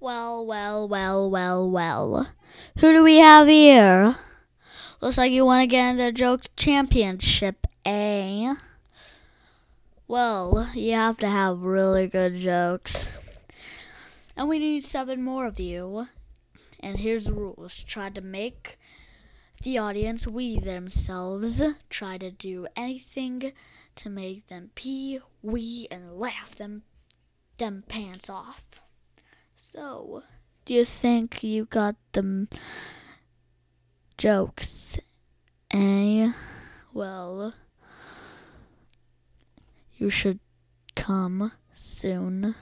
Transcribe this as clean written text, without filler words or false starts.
Well. Who do we have here? Looks like you want to get into the joke championship, eh? Well, you have to have really good jokes. And we need 7 more of you. And here's the rules. Try to make the audience, we themselves, try to do anything to make them pee, wee, and laugh them pants off. So, do you think you got the jokes, eh? Well, you should come soon.